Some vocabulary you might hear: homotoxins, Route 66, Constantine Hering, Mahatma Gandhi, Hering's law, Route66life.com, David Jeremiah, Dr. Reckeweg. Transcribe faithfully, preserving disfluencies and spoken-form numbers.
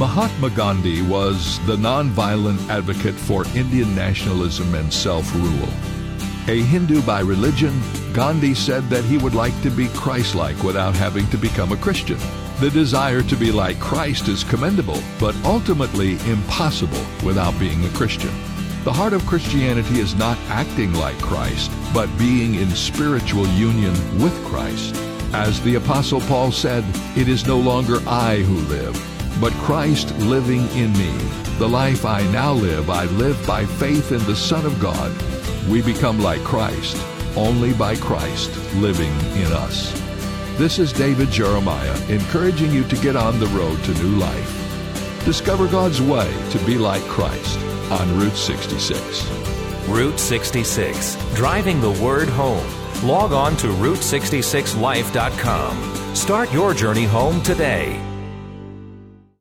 Mahatma Gandhi was the nonviolent advocate for Indian nationalism and self-rule. A Hindu by religion, Gandhi said that he would like to be Christ-like without having to become a Christian. The desire to be like Christ is commendable, but ultimately impossible without being a Christian. The heart of Christianity is not acting like Christ, but being in spiritual union with Christ. As the Apostle Paul said, "It is no longer I who live, but Christ living in me. The life I now live, I live by faith in the Son of God." We become like Christ only by Christ living in us. This is David Jeremiah encouraging you to get on the road to new life. Discover God's way to be like Christ on Route sixty-six. Route sixty-six, driving the word home. Log on to Route sixty-six life dot com. Start your journey home today.